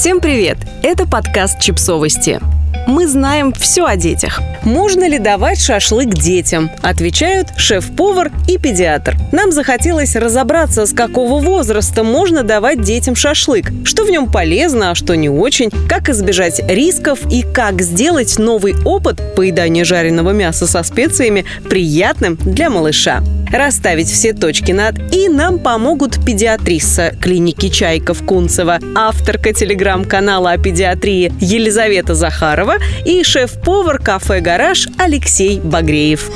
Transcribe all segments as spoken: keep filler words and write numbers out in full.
Всем привет! Это подкаст «Чипсовости». Мы знаем все о детях. Можно ли давать шашлык детям? Отвечают шеф-повар и педиатр. Нам захотелось разобраться, с какого возраста можно давать детям шашлык, что в нем полезно, а что не очень, как избежать рисков и как сделать новый опыт поедания жареного мяса со специями приятным для малыша. Расставить все точки над «и» нам помогут педиатриса клиники Чайков-Кунцева, авторка телеграм-канала о педиатрии Елизавета Захарова и шеф-повар кафе «Гараж» Алексей Багреев.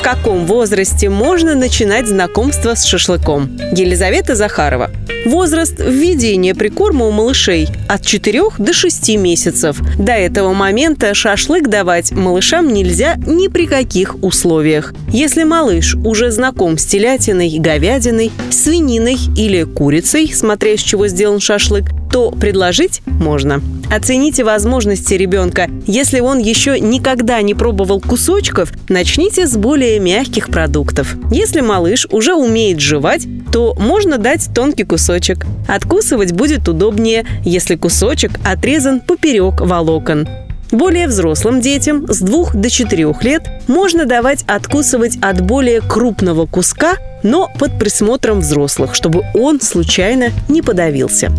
В каком возрасте можно начинать знакомство с шашлыком? Елизавета Захарова. Возраст введения прикорма у малышей от четырёх до шести месяцев. До этого момента шашлык давать малышам нельзя ни при каких условиях. Если малыш уже знаком с телятиной, говядиной, свининой или курицей, смотря из чего сделан шашлык, то предложить можно. Оцените возможности ребенка. Если он еще никогда не пробовал кусочков, начните с более мягких продуктов. Если малыш уже умеет жевать, то можно дать тонкий кусочек. Откусывать будет удобнее, если кусочек отрезан поперек волокон. Более взрослым детям с двух до четырёх лет можно давать откусывать от более крупного куска, но под присмотром взрослых, чтобы он случайно не подавился.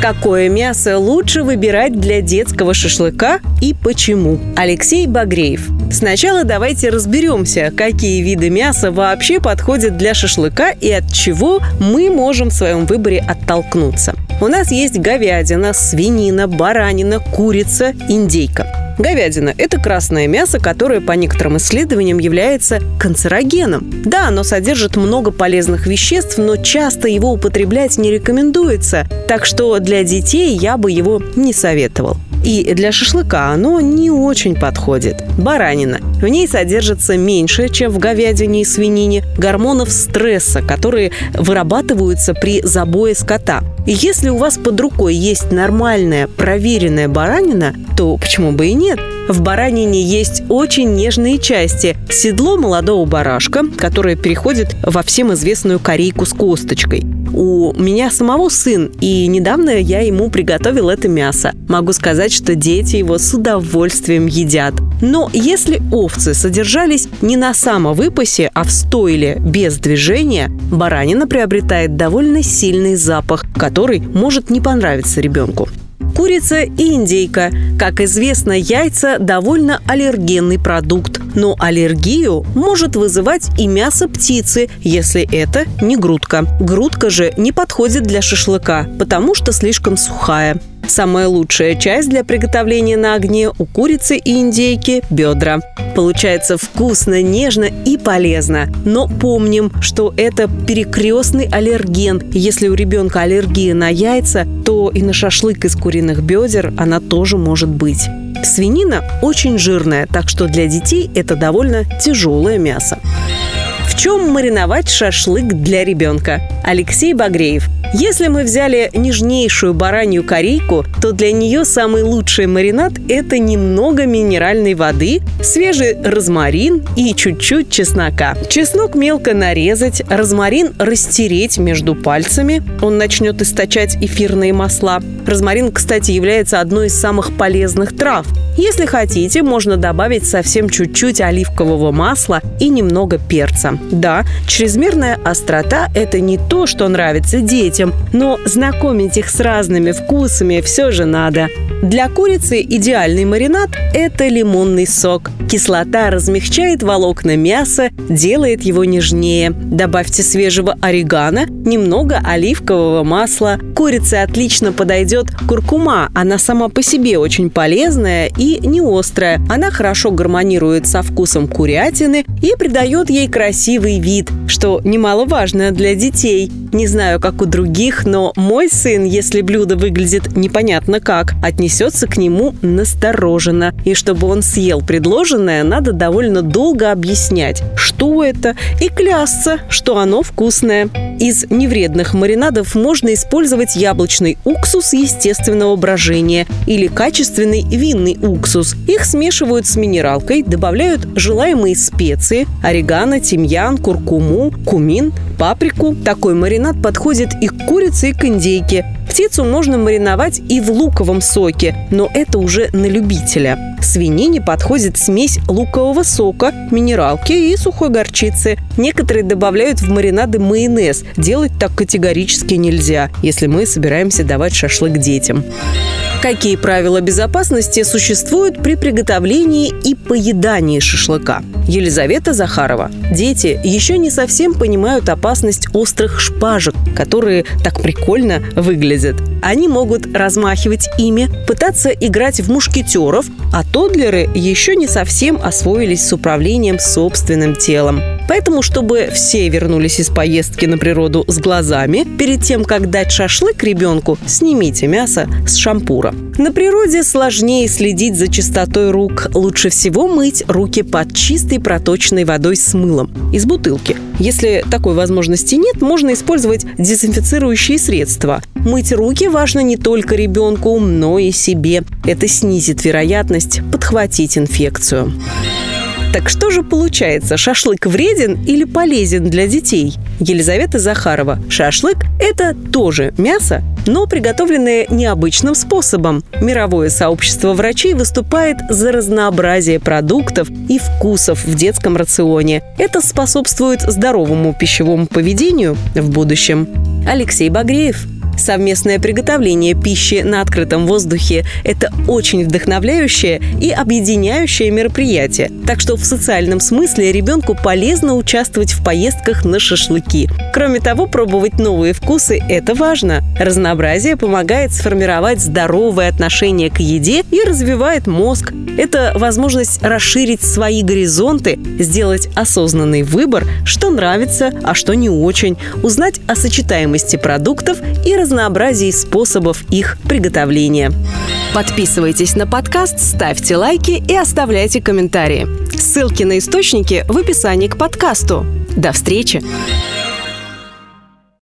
Какое мясо лучше выбирать для детского шашлыка и почему? Алексей Багреев. Сначала давайте разберемся, какие виды мяса вообще подходят для шашлыка и от чего мы можем в своем выборе оттолкнуться. У нас есть говядина, свинина, баранина, курица, индейка. Говядина – это красное мясо, которое по некоторым исследованиям является канцерогеном. Да, оно содержит много полезных веществ, но часто его употреблять не рекомендуется, так что для детей я бы его не советовал. И для шашлыка оно не очень подходит. Баранина. В ней содержится меньше, чем в говядине и свинине, гормонов стресса, которые вырабатываются при забое скота. И если у вас под рукой есть нормальная, проверенная баранина, то почему бы и нет? В баранине есть очень нежные части. Седло молодого барашка, которое переходит во всем известную корейку с косточкой. У меня самого сын, и недавно я ему приготовил это мясо. Могу сказать, что дети его с удовольствием едят. Но если овцы содержались не на самовыпасе, а в стойле без движения, баранина приобретает довольно сильный запах, который может не понравиться ребенку. Курица и индейка. Как известно, яйца довольно аллергенный продукт, но аллергию может вызывать и мясо птицы, если это не грудка. Грудка же не подходит для шашлыка, потому что слишком сухая. Самая лучшая часть для приготовления на огне у курицы и индейки – бедра. Получается вкусно, нежно и полезно. Но помним, что это перекрестный аллерген. Если у ребенка аллергия на яйца, то и на шашлык из куриных бедер она тоже может быть. Свинина очень жирная, так что для детей это довольно тяжелое мясо. В чем мариновать шашлык для ребенка? Алексей Багреев. Если мы взяли нежнейшую баранью корейку, то для нее самый лучший маринад – это немного минеральной воды, свежий розмарин и чуть-чуть чеснока. Чеснок мелко нарезать, розмарин растереть между пальцами, он начнет источать эфирные масла. Розмарин, кстати, является одной из самых полезных трав. Если хотите, можно добавить совсем чуть-чуть оливкового масла и немного перца. Да, чрезмерная острота – это не то, что нравится детям, но знакомить их с разными вкусами все же надо. Для курицы идеальный маринад – это лимонный сок. Кислота размягчает волокна мяса, делает его нежнее. Добавьте свежего орегано, немного оливкового масла. Курице отлично подойдет куркума. Она сама по себе очень полезная и не острая. Она хорошо гармонирует со вкусом курятины и придает ей красивый вид, что немаловажно для детей. Не знаю, как у других, но мой сын, если блюдо выглядит непонятно как, отнесется к нему настороженно. И чтобы он съел предложенное, надо довольно долго объяснять, что это, и клясться, что оно вкусное. Из невредных маринадов можно использовать яблочный уксус естественного брожения или качественный винный уксус. Их смешивают с минералкой, добавляют желаемые специи – орегано, тимьян, куркуму, кумин – паприку. Такой маринад подходит и к курице, и к индейке. Птицу можно мариновать и в луковом соке, но это уже на любителя. Свинине подходит смесь лукового сока, минералки и сухой горчицы. Некоторые добавляют в маринады майонез. Делать так категорически нельзя, если мы собираемся давать шашлык детям. Какие правила безопасности существуют при приготовлении и поедании шашлыка? Елизавета Захарова. Дети еще не совсем понимают опасность острых шпажек, которые так прикольно выглядят. Они могут размахивать ими, пытаться играть в мушкетеров, а тоддлеры еще не совсем освоились с управлением собственным телом. Поэтому, чтобы все вернулись из поездки на природу с глазами, перед тем, как дать шашлык ребенку, снимите мясо с шампура. На природе сложнее следить за чистотой рук. Лучше всего мыть руки под чистой проточной водой с мылом из бутылки. Если такой возможности нет, можно использовать дезинфицирующие средства. Мыть руки важно не только ребенку, но и себе. Это снизит вероятность подхватить инфекцию. Так что же получается, шашлык вреден или полезен для детей? Елизавета Захарова. Шашлык – это тоже мясо, но приготовленное необычным способом. Мировое сообщество врачей выступает за разнообразие продуктов и вкусов в детском рационе. Это способствует здоровому пищевому поведению в будущем. Алексей Багреев. Совместное приготовление пищи на открытом воздухе – это очень вдохновляющее и объединяющее мероприятие. Так что в социальном смысле ребенку полезно участвовать в поездках на шашлыки. Кроме того, пробовать новые вкусы – это важно. Разнообразие помогает сформировать здоровое отношение к еде и развивает мозг. Это возможность расширить свои горизонты, сделать осознанный выбор, что нравится, а что не очень, узнать о сочетаемости продуктов и разнообразии способов их приготовления. Подписывайтесь на подкаст, ставьте лайки и оставляйте комментарии. Ссылки на источники в описании к подкасту. До встречи!